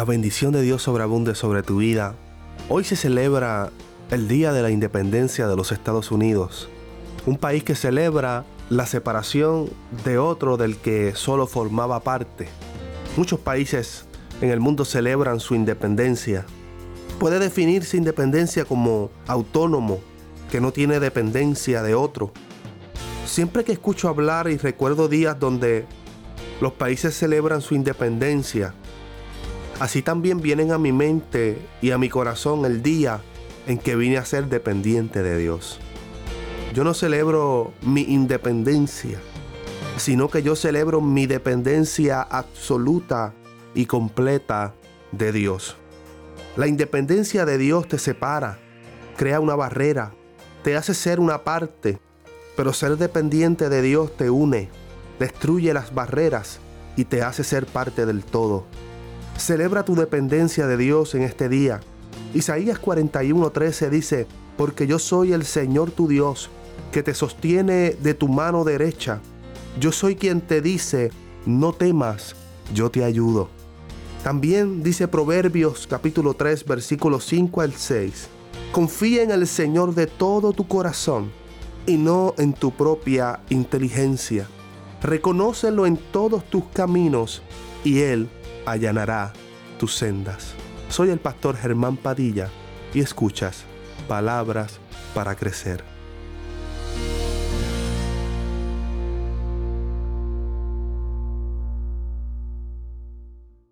La bendición de Dios sobreabunde sobre tu vida. Hoy se celebra el Día de la Independencia de los Estados Unidos, un país que celebra la separación de otro del que solo formaba parte. Muchos países en el mundo celebran su independencia. Puede definirse independencia como autónomo, que no tiene dependencia de otro. Siempre que escucho hablar y recuerdo días donde los países celebran su independencia, así también vienen a mi mente y a mi corazón el día en que vine a ser dependiente de Dios. Yo no celebro mi independencia, sino que yo celebro mi dependencia absoluta y completa de Dios. La independencia de Dios te separa, crea una barrera, te hace ser una parte, pero ser dependiente de Dios te une, destruye las barreras y te hace ser parte del todo. Celebra tu dependencia de Dios en este día. Isaías 41:13 dice: porque yo soy el Señor tu Dios, que te sostiene de tu mano derecha. Yo soy quien te dice, no temas, yo te ayudo. También dice Proverbios capítulo 3, versículos 5 al 6. Confía en el Señor de todo tu corazón y no en tu propia inteligencia. Reconócelo en todos tus caminos y Él allanará tus sendas. Soy el pastor Germán Padilla y escuchas Palabras para Crecer.